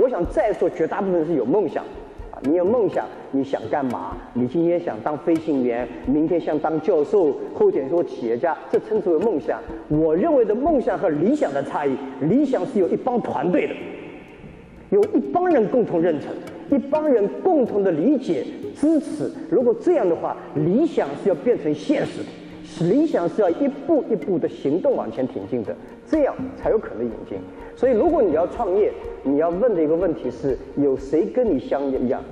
我想在座绝大部分是有梦想，啊，你有梦想，你想干嘛？你今天想当飞行员，明天想当教授，后天做企业家，这称之为梦想。我认为的梦想和理想的差异，理想是有一帮团队的，有一帮人共同认同。 一帮人共同的理解、支持，如果这样的话，理想是要变成现实的，理想是要一步一步的行动往前挺进的，这样才有可能引进。所以，如果你要创业，你要问的一个问题是：有谁跟你相一样？